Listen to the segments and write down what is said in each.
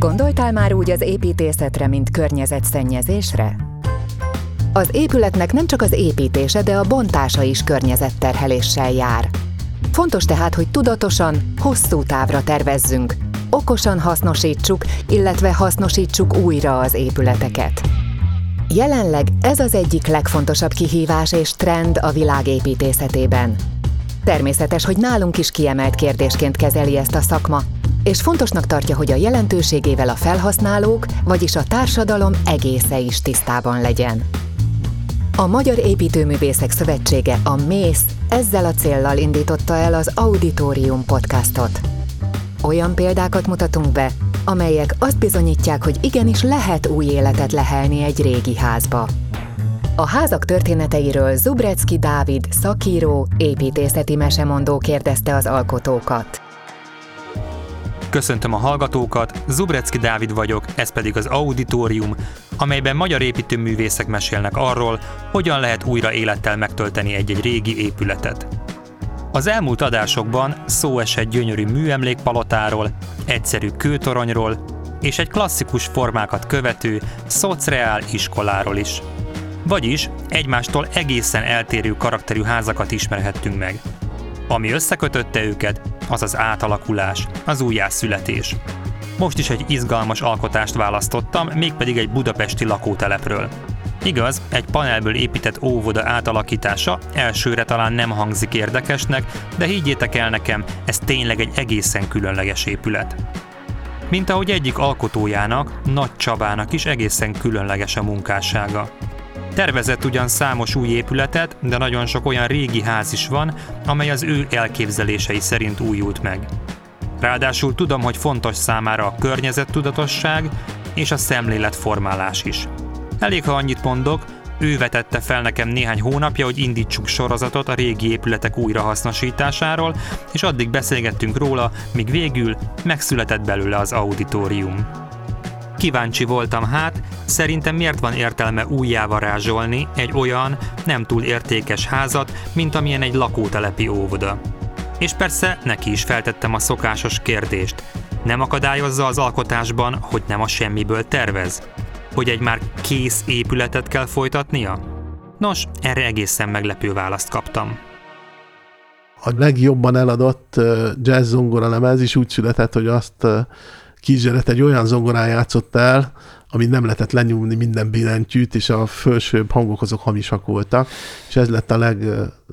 Gondoltál már úgy az építészetre, mint környezetszennyezésre? Az épületnek nem csak az építése, de a bontása is környezetterheléssel jár. Fontos tehát, hogy tudatosan, hosszú távra tervezzünk, okosan hasznosítsuk, illetve hasznosítsuk újra az épületeket. Jelenleg ez az egyik legfontosabb kihívás és trend a világ építészetében. Természetes, hogy nálunk is kiemelt kérdésként kezeli ezt a szakma, és fontosnak tartja, hogy a jelentőségével a felhasználók, vagyis a társadalom egésze is tisztában legyen. A Magyar Építőművészek Szövetsége, a MÉSZ ezzel a céllal indította el az Auditorium podcastot. Olyan példákat mutatunk be, amelyek azt bizonyítják, hogy igenis lehet új életet lehelni egy régi házba. A házak történeteiről Zubrecki Dávid, szakíró, építészeti mesemondó kérdezte az alkotókat. Köszöntöm a hallgatókat, Zubrecki Dávid vagyok, ez pedig az Auditorium, amelyben magyar építőművészek mesélnek arról, hogyan lehet újra élettel megtölteni egy-egy régi épületet. Az elmúlt adásokban szó esett gyönyörű műemlékpalotáról, egyszerű kőtoronyról és egy klasszikus formákat követő, szocreál iskoláról is. Vagyis egymástól egészen eltérő karakterű házakat ismerhettünk meg. Ami összekötötte őket, az az átalakulás, az újjászületés. Most is egy izgalmas alkotást választottam, mégpedig egy budapesti lakótelepről. Igaz, egy panelből épített óvoda átalakítása elsőre talán nem hangzik érdekesnek, de higgyétek el nekem, ez tényleg egy egészen különleges épület. Mint ahogy egyik alkotójának, Nagy Csabának is egészen különleges a munkássága. Tervezett ugyan számos új épületet, de nagyon sok olyan régi ház is van, amely az ő elképzelései szerint újult meg. Ráadásul tudom, hogy fontos számára a környezettudatosság és a szemléletformálás is. Elég, ha annyit mondok, ő vetette fel nekem néhány hónapja, hogy indítsuk sorozatot a régi épületek újrahasznosításáról, és addig beszélgettünk róla, míg végül megszületett belőle az Auditorium. Kíváncsi voltam hát, szerintem miért van értelme újjávarázsolni egy olyan, nem túl értékes házat, mint amilyen egy lakótelepi óvoda. És persze neki is feltettem a szokásos kérdést. Nem akadályozza az alkotásban, hogy nem a semmiből tervez? Hogy egy már kész épületet kell folytatnia? Nos, erre egészen meglepő választ kaptam. A legjobban eladott jazz zongora lemez is úgy született, hogy azt Keith Jarrett egy olyan zongorán játszott el, amit nem lehetett lenyúlni minden billentyűt, és a felsőbb hangok azok hamisak voltak, és ez lett a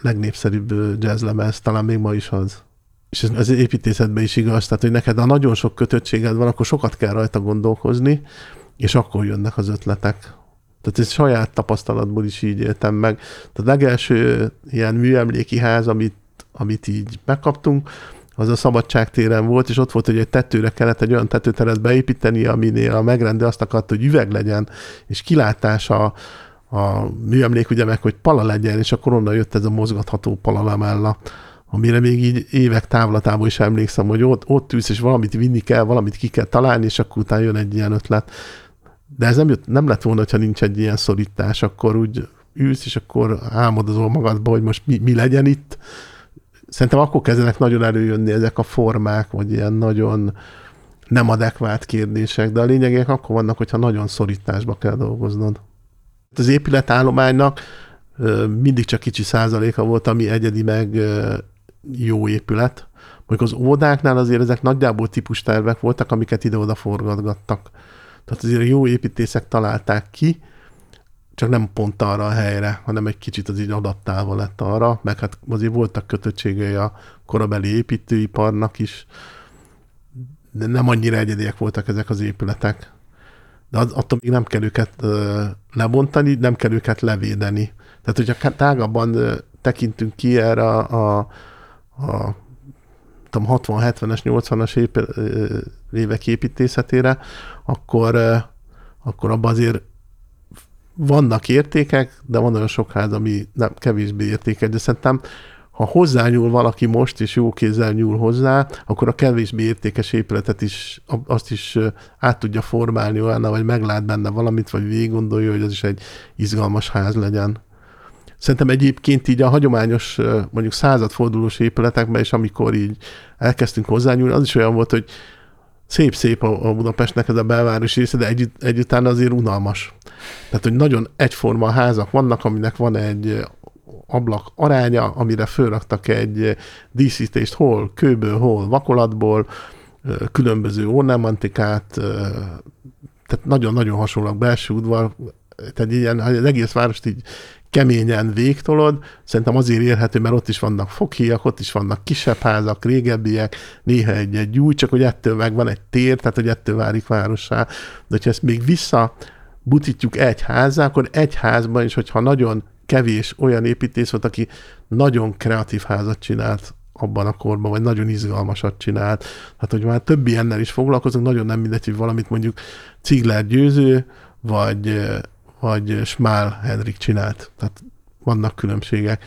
legnépszerűbb jazzlemez, talán még ma is az. És ez az építészetben is igaz, tehát hogy neked ha nagyon sok kötöttséged van, akkor sokat kell rajta gondolkozni, és akkor jönnek az ötletek. Tehát ez saját tapasztalatból is így éltem meg. Tehát a legelső ilyen műemléki ház, amit így megkaptunk, az a Szabadságtéren volt, és ott volt, hogy egy tetőre kellett egy olyan tetőteret beépíteni, aminél a megrendelő azt akarta, hogy üveg legyen, és kilátás a műemlék, ugye meg, hogy pala legyen, és akkor onnan jött ez a mozgatható palalamella, amire még így évek távlatából is emlékszem, hogy ott ülsz, és valamit vinni kell, valamit ki kell találni, és akkor utána jön egy ilyen ötlet. De ez nem lett volna, ha nincs egy ilyen szorítás, akkor úgy ülsz, és akkor álmodozol magadba, hogy most mi legyen itt. Szerintem akkor kezdenek nagyon előjönni ezek a formák, vagy ilyen nagyon nem adekvát kérdések, de a lényegek akkor vannak, hogyha nagyon szorításba kell dolgoznod. Az épületállománynak mindig csak kicsi százaléka volt, ami egyedi meg jó épület. Mondjuk az óvodáknál azért ezek nagyjából típustervek voltak, amiket ide-oda forgatgattak. Tehát azért jó építészek találták ki, csak nem pont arra a helyre, hanem egy kicsit az így adaptálva lett arra, meg hát azért voltak kötöttségei a korabeli építőiparnak is, de nem annyira egyediek voltak ezek az épületek. De attól még nem kell őket lebontani, nem kell őket levédeni. Tehát, hogyha tágabban tekintünk ki erre a 60-70-es, 80-as évek építészetére, akkor abban azért vannak értékek, de van olyan sok ház, ami nem kevésbé értékes, de szerintem, ha hozzányúl valaki most, és jó kézzel nyúl hozzá, akkor a kevésbé értékes épületet is, azt is át tudja formálni olyan, vagy meglát benne valamit, vagy végig gondolja, hogy az is egy izgalmas ház legyen. Szerintem egyébként így a hagyományos, mondjuk századfordulós épületekben, és amikor így elkezdtünk hozzányúlni, az is olyan volt, hogy szép-szép a Budapestnek ez a belváros része, de együttán azért unalmas. Tehát, hogy nagyon egyforma házak vannak, aminek van egy ablak aránya, amire fölraktak egy díszítést hol kőből, hol vakolatból, különböző ornamentikát, tehát nagyon-nagyon hasonlóak, belső udvar, tehát ilyen, az egész várost így keményen végtolod, szerintem azért érhető, mert ott is vannak fokhíjak, ott is vannak kisebb házak, régebbiek, néha egy gyújt, csak hogy ettől meg van egy tér, tehát hogy ettől válik várossá. De hogyha ezt még visszabutítjuk egy házzá, akkor egy házban is, hogyha nagyon kevés olyan építész volt, aki nagyon kreatív házat csinált abban a korban, vagy nagyon izgalmasat csinált. Hát, hogy már több ilyennel is foglalkozunk, nagyon nem mindegy, hogy valamit mondjuk Cigler Győző, vagy Smál Henrik csinált. Tehát vannak különbségek.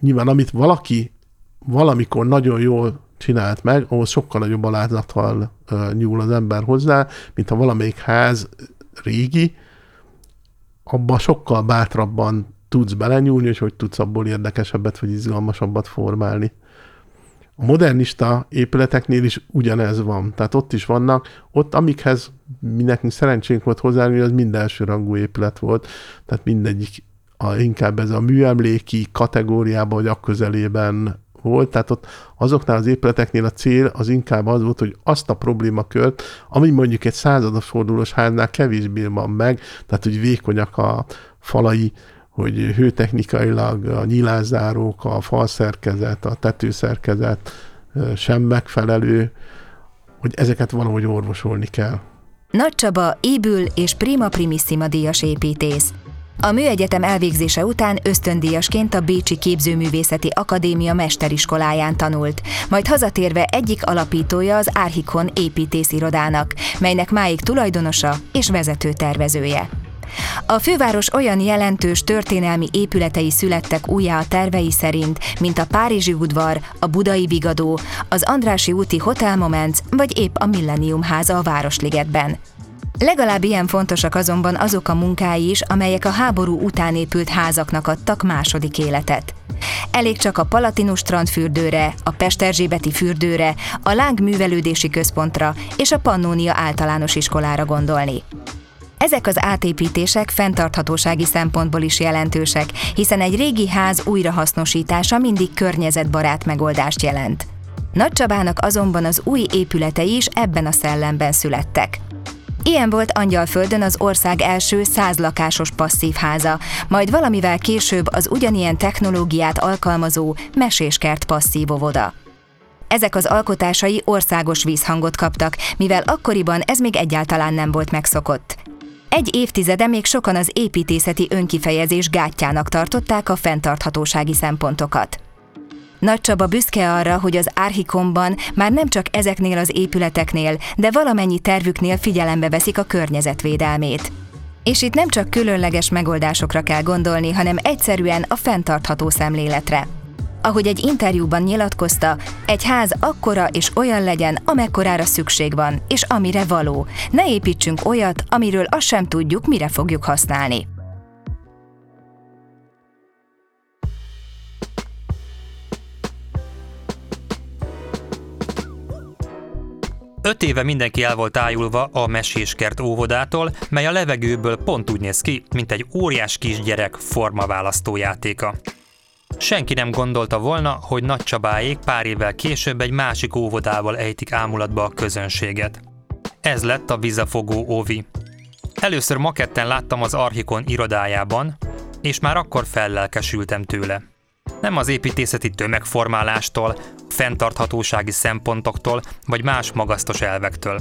Nyilván, amit valaki valamikor nagyon jól csinált meg, ahhoz sokkal nagyobb alázattal nyúl az ember hozzá, mint ha valamelyik ház régi, abban sokkal bátrabban tudsz belenyúlni, és hogy tudsz abból érdekesebbet, vagy izgalmasabbat formálni. A modernista épületeknél is ugyanez van. Tehát ott is vannak, ott amikhez mindenkinek szerencsénk volt hozzáállni, az mind elsőrangú épület volt. Tehát mindegyik inkább ez a műemléki kategóriában, vagy a közelében volt. Tehát ott azoknál az épületeknél a cél az inkább az volt, hogy azt a problémakört, ami mondjuk egy százados fordulós háznál kevésbé van meg, tehát hogy vékonyak a falai, hogy hőtechnikailag a nyilászárók, a falszerkezet, a tetőszerkezet sem megfelelő, hogy ezeket valahogy orvosolni kell. Nagy Csaba Ébül és Prima Primissima díjas építész. A Műegyetem elvégzése után ösztöndíjasként a Bécsi Képzőművészeti Akadémia mesteriskoláján tanult, majd hazatérve egyik alapítója az Archikon építészirodának, melynek máig tulajdonosa és vezető tervezője. A főváros olyan jelentős történelmi épületei születtek újjá a tervei szerint, mint a Párizsi udvar, a Budai vigadó, az Andrássy úti Hotel Moments, vagy épp a Millennium háza a Városligetben. Legalább ilyen fontosak azonban azok a munkái is, amelyek a háború után épült házaknak adtak második életet. Elég csak a Palatinus strandfürdőre, a Pesterzsébeti fürdőre, a Láng Művelődési központra és a Pannónia általános iskolára gondolni. Ezek az átépítések fenntarthatósági szempontból is jelentősek, hiszen egy régi ház újrahasznosítása mindig környezetbarát megoldást jelent. Nagy Csabának azonban az új épületei is ebben a szellemben születtek. Ilyen volt Angyalföldön az ország első 100 lakásos passzív háza, majd valamivel később az ugyanilyen technológiát alkalmazó Meséskert passzív óvoda. Ezek az alkotásai országos vízhangot kaptak, mivel akkoriban ez még egyáltalán nem volt megszokott. Egy évtizede még sokan az építészeti önkifejezés gátjának tartották a fenntarthatósági szempontokat. Nagy Csaba büszke arra, hogy az Archikonban már nem csak ezeknél az épületeknél, de valamennyi tervüknél figyelembe veszik a környezetvédelmét. És itt nem csak különleges megoldásokra kell gondolni, hanem egyszerűen a fenntartható szemléletre. Ahogy egy interjúban nyilatkozta, egy ház akkora és olyan legyen, amekkorára szükség van, és amire való. Ne építsünk olyat, amiről azt sem tudjuk, mire fogjuk használni. Öt éve mindenki el volt ájulva a Meséskert óvodától, mely a levegőből pont úgy néz ki, mint egy óriás kisgyerek formaválasztójátéka. Senki nem gondolta volna, hogy Nagy Csabáék pár évvel később egy másik óvodával ejtik ámulatba a közönséget. Ez lett a Vizafogó óvi. Először maketten láttam az Archikon irodájában, és már akkor fellelkesültem tőle. Nem az építészeti tömegformálástól, fenntarthatósági szempontoktól, vagy más magasztos elvektől.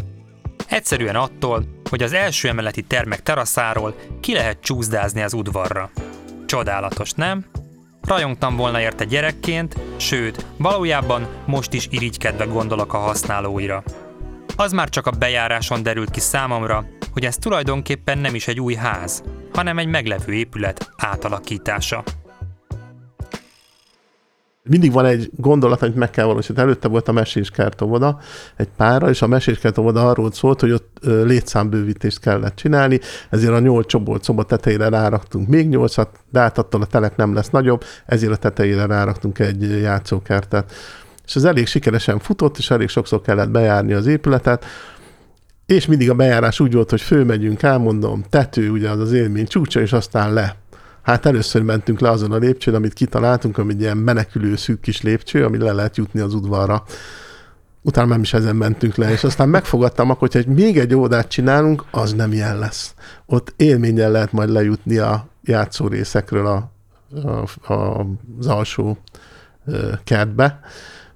Egyszerűen attól, hogy az első emeleti termek teraszáról ki lehet csúszdázni az udvarra. Csodálatos, nem? Rajongtam volna érte gyerekként, sőt, valójában most is irigykedve gondolok a használóira. Az már csak a bejáráson derült ki számomra, hogy ez tulajdonképpen nem is egy új ház, hanem egy meglevő épület átalakítása. Mindig van egy gondolat, amit meg kell valósítani. Előtte volt a Meséskert óvoda egy párra, és a Meséskert óvoda arról szólt, hogy ott létszámbővítést kellett csinálni, ezért a 8 csobolt szoba tetejére ráraktunk még 8-at, de hát attól a telek nem lesz nagyobb, ezért a tetejére ráraktunk egy játszókertet. És ez elég sikeresen futott, és elég sokszor kellett bejárni az épületet, És mindig a bejárás úgy volt, hogy fölmegyünk, elmondom, tető, ugye az az élmény csúcsa, és aztán le. Hát először mentünk le azon a lépcsőn, amit kitaláltunk, ami egy ilyen menekülő szűk kis lépcső, amit le lehet jutni az udvarra. Utána nem is ezen mentünk le, és aztán megfogadtam akkor, hogyha még egy óvodát csinálunk, az nem ilyen lesz. Ott élménnyel lehet majd lejutni a játszó részekről az alsó kertbe.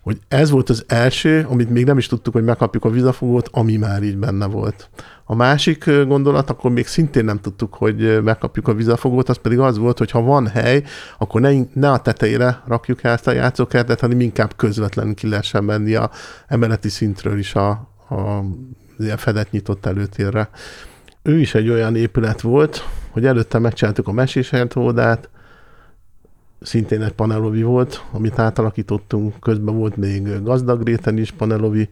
Hogy ez volt az első, amit még nem is tudtuk, hogy megkapjuk a Vizafogót, ami már így benne volt. A másik gondolat, akkor még szintén nem tudtuk, hogy megkapjuk a Vizafogót, az pedig az volt, hogy ha van hely, akkor ne a tetejére rakjuk el ezt a játszókertet, hanem inkább közvetlenül ki lehessen menni a emeleti szintről is a ilyen fedett nyitott előtérre. Ő is egy olyan épület volt, hogy előtte megcsináltuk a Meséskert óvodát, szintén egy panelovi volt, amit átalakítottunk, közben volt még Gazdag réten is panelovi,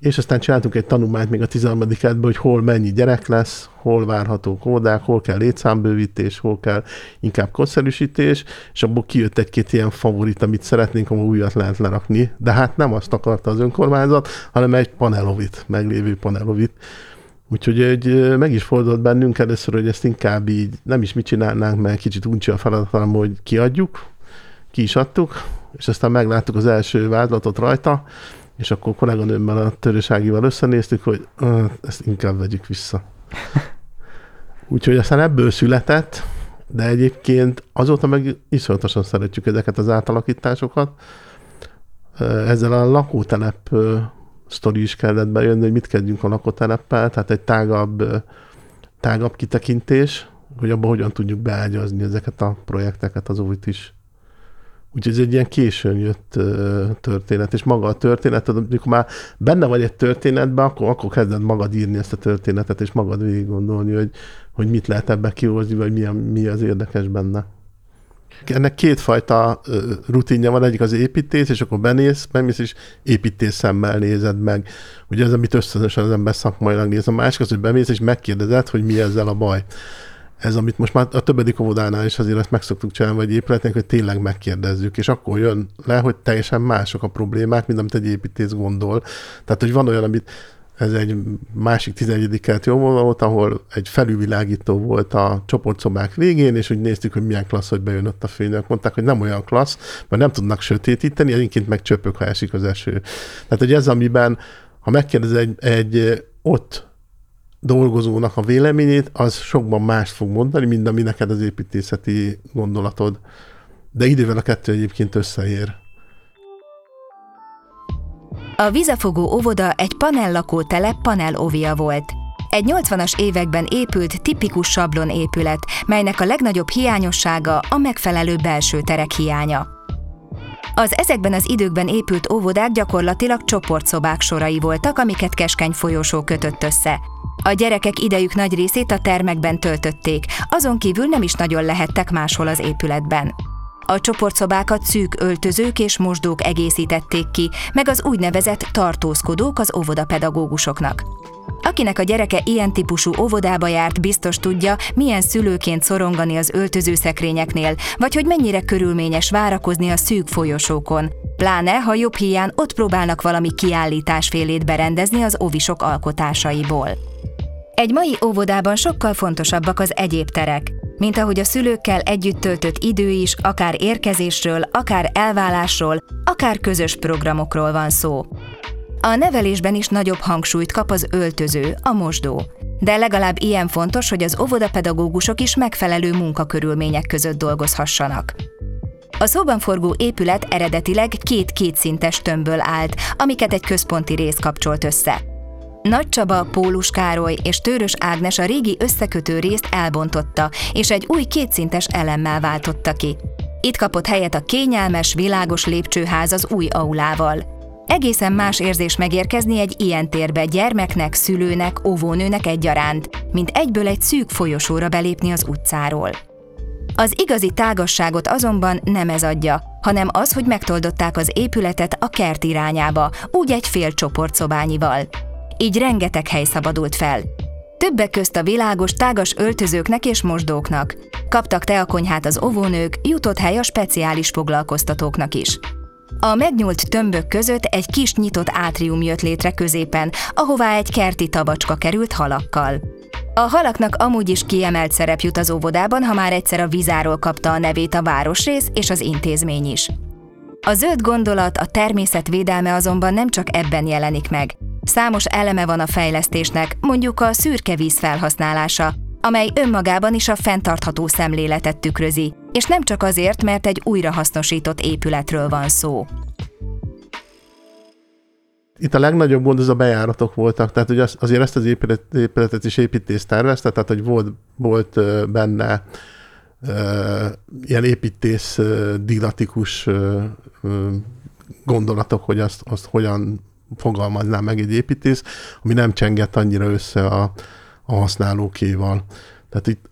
és aztán csináltunk egy tanulmányt még a 13. kertben, hogy hol mennyi gyerek lesz, hol várhatók óvodák, hol kell létszámbővítés, hol kell inkább korszerűsítés, és abból kijött egy-két ilyen favorit, amit szeretnénk, ahol újat lehet lerakni, de hát nem azt akarta az önkormányzat, hanem egy panelovit, meglévő panelovit. Úgyhogy meg is fordult bennünk először, hogy ezt inkább így nem is mit csinálnánk, mert kicsit uncsi a feladat, hanem hogy kiadjuk, ki is adtuk, és aztán megláttuk az első vázlatot rajta, és akkor kolléganőmmel, a Törös Ágival összenéztük, hogy ezt inkább vegyük vissza. Úgyhogy aztán ebből született, de egyébként azóta meg iszonyatosan szeretjük ezeket az átalakításokat. Ezzel a lakótelep sztori is kellett bejönni, hogy mit kezdjünk a lakóteleppel, tehát egy tágabb kitekintés, hogy abban hogyan tudjuk beágyazni ezeket a projekteket az újt is. Úgyhogy ez egy ilyen későn jött történet, és maga a történet, amikor már benne vagy egy történetben, akkor kezded magad írni ezt a történetet, és magad végig gondolni, hogy mit lehet ebbe kihozni, vagy mi az érdekes benne. Ennek kétfajta rutinja van, egyik az építész, és akkor bemész és építész szemmel nézed meg. Ugye ez, amit ösztönösen az ember szakmailag néz. A másik az, hogy bemész és megkérdezed, hogy mi ezzel a baj. Ez, amit most már a többedik óvodánál is azért ezt meg szoktuk csinálni, vagy épületnénk, hogy tényleg megkérdezzük, és akkor jön le, hogy teljesen mások a problémák, mint amit egy építész gondol. Tehát, hogy van olyan, amit ez egy másik 11. kerti óvoda volt, ahol egy felülvilágító volt a csoportszobák végén, és úgy néztük, hogy milyen klassz, hogy bejön ott a fénynek. Mondták, hogy nem olyan klassz, mert nem tudnak sötétíteni, egyébként meg csöpök, ha esik az eső. Tehát, hogy ez, amiben, ha megkérdez egy ott dolgozónak a véleményét, az sokban mást fog mondani, mint ami neked az építészeti gondolatod. De idővel a kettő egyébként összeér. A Vizafogó óvoda egy panellakó telep panelovia volt. Egy 80-as években épült tipikus sablonépület, melynek a legnagyobb hiányossága a megfelelő belső terek hiánya. Az ezekben az időkben épült óvodák gyakorlatilag csoportszobák sorai voltak, amiket keskeny folyosó kötött össze. A gyerekek idejük nagy részét a termekben töltötték, azon kívül nem is nagyon lehettek máshol az épületben. A csoportszobákat szűk öltözők és mosdók egészítették ki, meg az úgynevezett tartózkodók az óvodapedagógusoknak. Akinek a gyereke ilyen típusú óvodába járt, biztos tudja, milyen szülőként szorongani az öltözőszekrényeknél, vagy hogy mennyire körülményes várakozni a szűk folyosókon. Pláne, ha jobb híján ott próbálnak valami kiállításfélét berendezni az óvisok alkotásaiból. Egy mai óvodában sokkal fontosabbak az egyéb terek, mint ahogy a szülőkkel együtt töltött idő is, akár érkezésről, akár elválásról, akár közös programokról van szó. A nevelésben is nagyobb hangsúlyt kap az öltöző, a mosdó. De legalább ilyen fontos, hogy az óvodapedagógusok is megfelelő munkakörülmények között dolgozhassanak. A szóban forgó épület eredetileg két kétszintes tömbből állt, amiket egy központi rész kapcsolt össze. Nagy Csaba, Pólus Károly és Törös Ágnes a régi összekötő részt elbontotta, és egy új kétszintes elemmel váltotta ki. Itt kapott helyet a kényelmes, világos lépcsőház az új aulával. Egészen más érzés megérkezni egy ilyen térbe gyermeknek, szülőnek, óvónőnek egyaránt, mint egyből egy szűk folyosóra belépni az utcáról. Az igazi tágasságot azonban nem ez adja, hanem az, hogy megtoldották az épületet a kert irányába, úgy egy fél csoportszobányival. Így rengeteg hely szabadult fel. Többek közt a világos, tágas öltözőknek és mosdóknak. Kaptak teakonyhát az óvónők, jutott hely a speciális foglalkoztatóknak is. A megnyúlt tömbök között egy kis nyitott átrium jött létre középen, ahová egy kerti tabacska került halakkal. A halaknak amúgy is kiemelt szerep jut az óvodában, ha már egyszer a Vizáról kapta a nevét a városrész és az intézmény is. A zöld gondolat, a természetvédelme azonban nem csak ebben jelenik meg. Számos eleme van a fejlesztésnek, mondjuk a szürke víz felhasználása, amely önmagában is a fenntartható szemléletet tükrözi, és nem csak azért, mert egy újrahasznosított épületről van szó. Itt a legnagyobb gond az a bejáratok voltak, tehát ugye azért ezt az épületet is építész tervezte, tehát hogy volt benne ilyen építész didaktikus gondolatok, hogy azt hogyan fogalmaznám meg egy építész, ami nem csengett annyira össze a használókéval. Tehát itt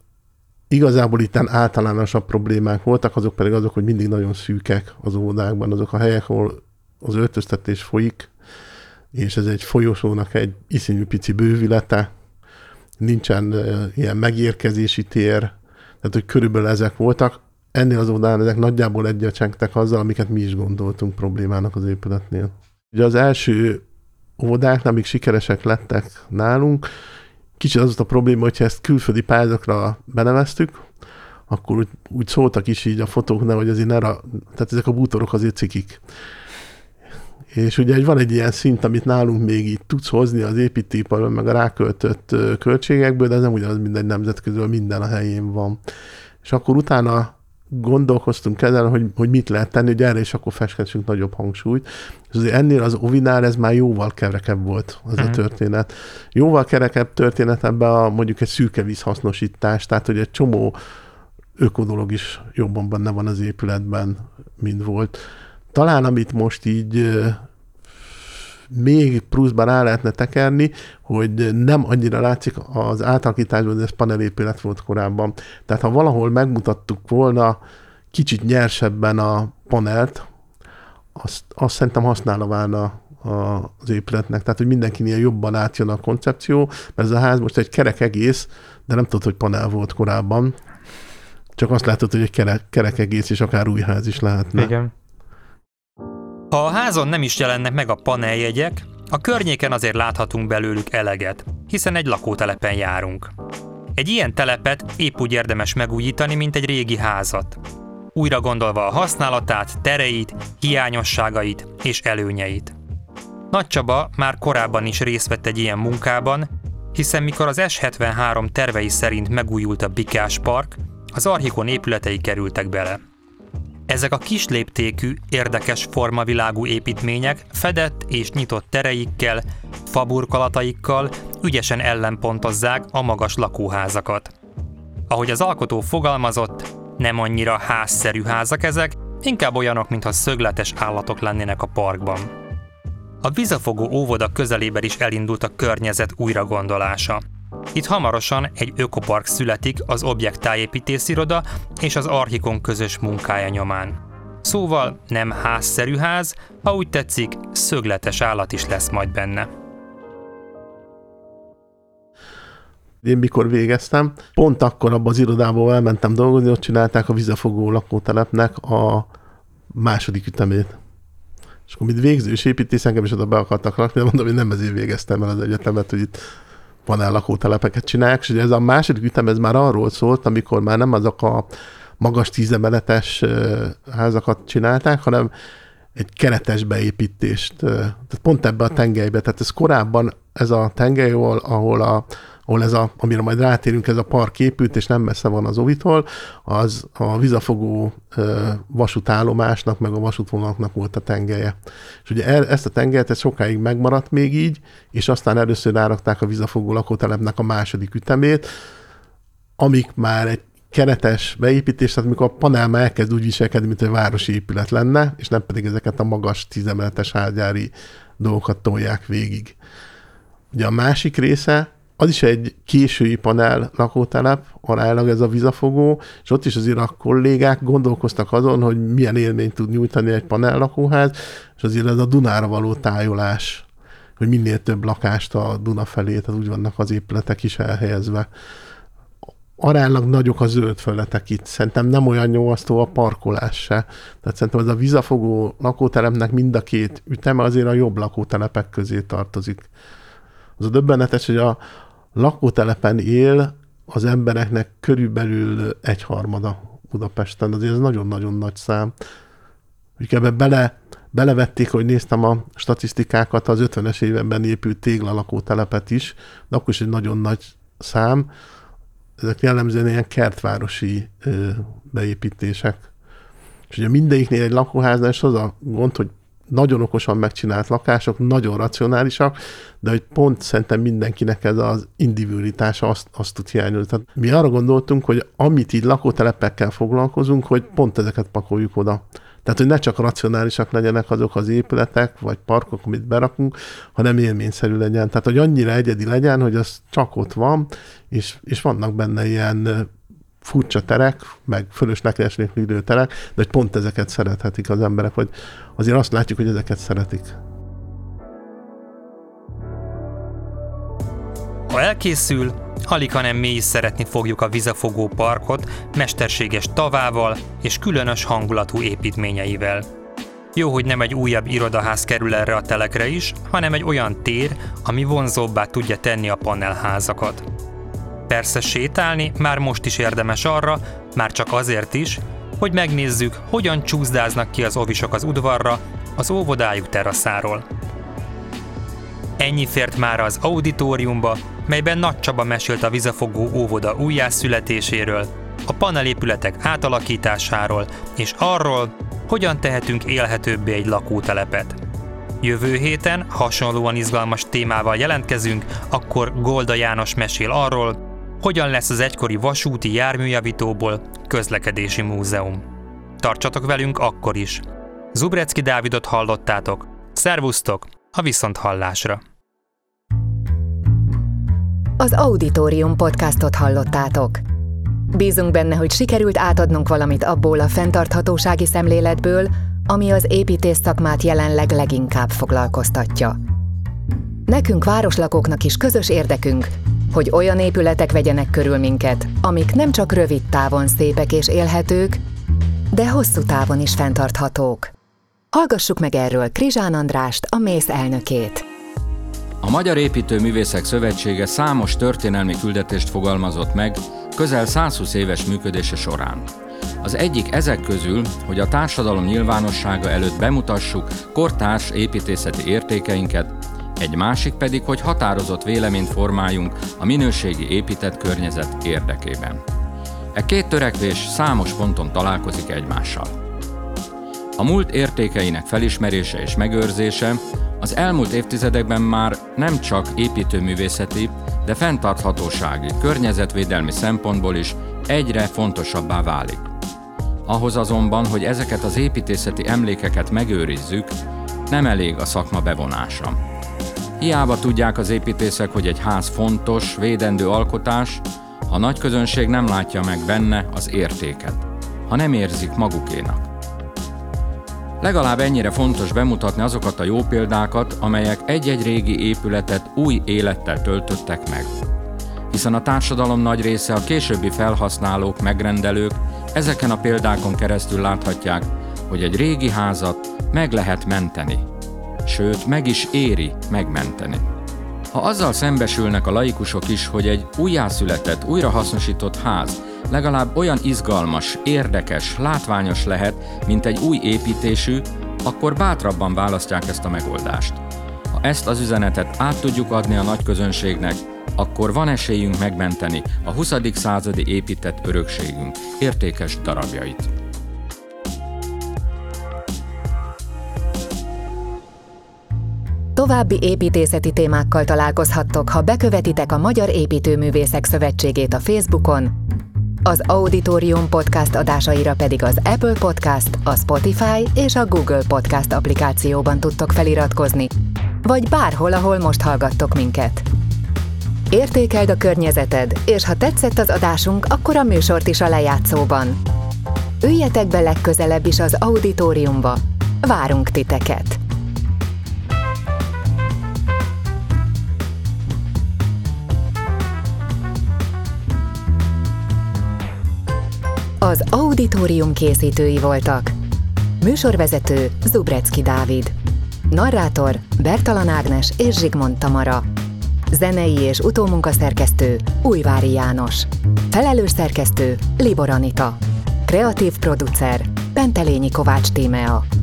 igazából itten általánosabb problémák voltak, azok pedig azok, hogy mindig nagyon szűkek az óvodákban, azok a helyek, ahol az öltöztetés folyik, és ez egy folyosónak egy iszonyú pici bővülete, nincsen ilyen megérkezési tér, tehát hogy körülbelül ezek voltak. Ennél az óvodán ezek nagyjából egyecsengtek azzal, amiket mi is gondoltunk problémának az épületnél. Ugye az első óvodák, amik sikeresek lettek nálunk, kicsit az volt a probléma, hogyha ezt külföldi pályázatra beneveztük, akkor úgy szóltak is így a fotóknál, hogy azért tehát ezek a bútorok azért cikik. És ugye van egy ilyen szint, amit nálunk még így tudsz hozni az építőiparban, meg a ráköltött költségekből, de ez nem ugyanaz, mint egy nemzetközi, minden a helyén van. És akkor utána gondolkoztunk ezen, hogy mit lehet tenni, hogy erre is akkor festessünk nagyobb hangsúlyt. És azért ennél az ovinál ez már jóval kerekebb volt az a történet. Jóval kerekebb történet ebben a mondjuk egy szürke vízhasznosítás, tehát hogy egy csomó ökodolog is jobban benne van az épületben, mint volt. Talán amit most így még pluszban rá lehetne tekerni, hogy nem annyira látszik az átalakításban, hogy ez panelépület volt korábban. Tehát ha valahol megmutattuk volna kicsit nyersebben a panelt, azt szerintem használva válna az épületnek. Tehát, hogy mindenkinél jobban átjön a koncepció, mert ez a ház most egy kerek egész, de nem tudod, hogy panel volt korábban. Csak azt látod, hogy egy kerek egész, és akár új ház is lehetne. Igen. Ha a házon nem is jelennek meg a paneljegyek, a környéken azért láthatunk belőlük eleget, hiszen egy lakótelepen járunk. Egy ilyen telepet épp úgy érdemes megújítani, mint egy régi házat. Újra gondolva a használatát, tereit, hiányosságait és előnyeit. Nagy Csaba már korábban is részt vett egy ilyen munkában, hiszen mikor az S-73 tervei szerint megújult a Bikás Park, az Archikon épületei kerültek bele. Ezek a kis léptékű, érdekes formavilágú építmények fedett és nyitott tereikkel, faburkolataikkal ügyesen ellenpontozzák a magas lakóházakat. Ahogy az alkotó fogalmazott, nem annyira házszerű házak ezek, inkább olyanok, mintha szögletes állatok lennének a parkban. A Vizafogó óvoda közelében is elindult a környezet újragondolása. Itt hamarosan egy ökopark születik az objekt tájépítésziroda és az Archikon közös munkája nyomán. Szóval nem házszerű ház, ha úgy tetszik, szögletes állat is lesz majd benne. Én mikor végeztem, pont akkor abban az irodából elmentem dolgozni, ott csinálták a Vizafogó lakótelepnek a második ütemét. És akkor mint végzős építész engem is oda be akartak rakni, mondom, hogy nem ezért végeztem el az egyetemet, hogy itt panel lakótelepeket csinálják, és ez a második ütem ez már arról szólt, amikor már nem azok a magas 10 emeletes házakat csinálták, hanem egy keretes beépítést. Tehát pont ebbe a tengelybe. Tehát ez korábban ez a tengely, ahol ez a, amire majd rátérünk, ez a park épült, és nem messze van az Ovitól, az a Vizafogó vasútállomásnak, meg a vasútvonalaknak volt a tengelye. És ugye ezt a tengelyet sokáig megmaradt még így, és aztán először rárakták a Vizafogó lakótelepnek a második ütemét, amik már egy keretes beépítés, tehát mikor a panel már elkezd úgy viselkedni, mint egy városi épület lenne, és nem pedig ezeket a magas 10 emeletes házgyári dolgokat tolják végig. Ugye a másik része, az is egy késői panel lakótelep, aránylag ez a Vizafogó, és ott is azért a kollégák gondolkoztak azon, hogy milyen élményt tud nyújtani egy panel lakóház, és azért ez a Dunára való tájolás, hogy minél több lakást a Duna felé, tehát úgy vannak az épületek is elhelyezve. aránylag nagyok a zöld felületek itt. Szerintem nem olyan nyomasztó a parkolás se. Tehát szerintem ez a Vizafogó lakótelepnek mind a két üteme azért a jobb lakótelepek közé tartozik. Az a döbbenetes, hogy a lakótelepen él az embereknek körülbelül 1/3 Budapesten. Azért ez nagyon-nagyon nagy szám. Úgyhogy ebbe belevették, hogy néztem a statisztikákat, az 50-es években épült tégla lakótelepet is, de akkor is egy nagyon nagy szám. Ezek jellemzően ilyen kertvárosi beépítések. És ugye mindegyiknél egy lakóháznál is az a gond, hogy nagyon okosan megcsinált lakások, nagyon racionálisak, de hogy pont szerintem mindenkinek ez az individualitása azt tud hiányolni. Tehát mi arra gondoltunk, hogy amit így lakótelepekkel foglalkozunk, hogy pont ezeket pakoljuk oda. Tehát, hogy ne csak racionálisak legyenek azok az épületek, vagy parkok, amit berakunk, hanem élményszerű legyen. Tehát, hogy annyira egyedi legyen, hogy az csak ott van, és vannak benne ilyen furcsa terek, meg fölösleges nélkülülő terek, de hogy pont ezeket szerethetik az emberek, vagy azért azt látjuk, hogy ezeket szeretik. Ha elkészül, alighanem mi is szeretni fogjuk a Vizafogó parkot mesterséges tavával és különös hangulatú építményeivel. Jó, hogy nem egy újabb irodaház kerül erre a telekre is, hanem egy olyan tér, ami vonzóbbá tudja tenni a panelházakat. Persze sétálni már most is érdemes arra, már csak azért is, hogy megnézzük, hogyan csúszdáznak ki az ovisok az udvarra, az óvodájuk teraszáról. Ennyi fért már az auditoriumba, melyben Nagy Csaba mesélt a Vizafogó óvoda újjászületéséről, a panelépületek átalakításáról és arról, hogyan tehetünk élhetőbbé egy lakótelepet. Jövő héten hasonlóan izgalmas témával jelentkezünk, akkor Golda János mesél arról, hogyan lesz az egykori vasúti járműjavítóból közlekedési múzeum. Tartsatok velünk akkor is! Zubrecki Dávidot hallottátok. Szervusztok! A viszonthallásra! Az Auditorium podcastot hallottátok. Bízunk benne, hogy sikerült átadnunk valamit abból a fenntarthatósági szemléletből, ami az építész szakmát jelenleg leginkább foglalkoztatja. Nekünk városlakóknak is közös érdekünk, hogy olyan épületek vegyenek körül minket, amik nem csak rövid távon szépek és élhetők, de hosszú távon is fenntarthatók. Hallgassuk meg erről Krizsán Andrást, a Mész elnökét. A Magyar Építőművészek Szövetsége számos történelmi küldetést fogalmazott meg közel 120 éves működése során. Az egyik ezek közül, hogy a társadalom nyilvánossága előtt bemutassuk kortárs építészeti értékeinket, egy másik pedig, hogy határozott véleményt formáljunk a minőségi épített környezet érdekében. E két törekvés számos ponton találkozik egymással. A múlt értékeinek felismerése és megőrzése az elmúlt évtizedekben már nem csak építőművészeti, de fenntarthatósági, környezetvédelmi szempontból is egyre fontosabbá válik. Ahhoz azonban, hogy ezeket az építészeti emlékeket megőrizzük, nem elég a szakma bevonása. Hiába tudják az építészek, hogy egy ház fontos, védendő alkotás, a nagy közönség nem látja meg benne az értéket, ha nem érzik magukénak. Legalább ennyire fontos bemutatni azokat a jó példákat, amelyek egy-egy régi épületet új élettel töltöttek meg. Hiszen a társadalom nagy része a későbbi felhasználók, megrendelők ezeken a példákon keresztül láthatják, hogy egy régi házat meg lehet menteni. Sőt, meg is éri megmenteni. Ha azzal szembesülnek a laikusok is, hogy egy újjászületett, újrahasznosított ház legalább olyan izgalmas, érdekes, látványos lehet, mint egy új építésű, akkor bátrabban választják ezt a megoldást. Ha ezt az üzenetet át tudjuk adni a nagy közönségnek, akkor van esélyünk megmenteni a 20. századi épített örökségünk értékes darabjait. További építészeti témákkal találkozhattok, ha bekövetitek a Magyar Építőművészek Szövetségét a Facebookon, az Auditorium podcast adásaira pedig az Apple Podcast, a Spotify és a Google Podcast applikációban tudtok feliratkozni, vagy bárhol, ahol most hallgattok minket. Értékeld a környezeted, és ha tetszett az adásunk, akkor a műsort is a lejátszóban. Üljetek be legközelebb is az Auditoriumba. Várunk titeket! Az Auditorium készítői voltak műsorvezető Zubrecki Dávid, narrátor Bertalan Ágnes és Zsigmond Tamara, zenei és utómunkaszerkesztő Újvári János, felelős szerkesztő Libor Anita, kreatív producer Pentelényi Kovács Tímea.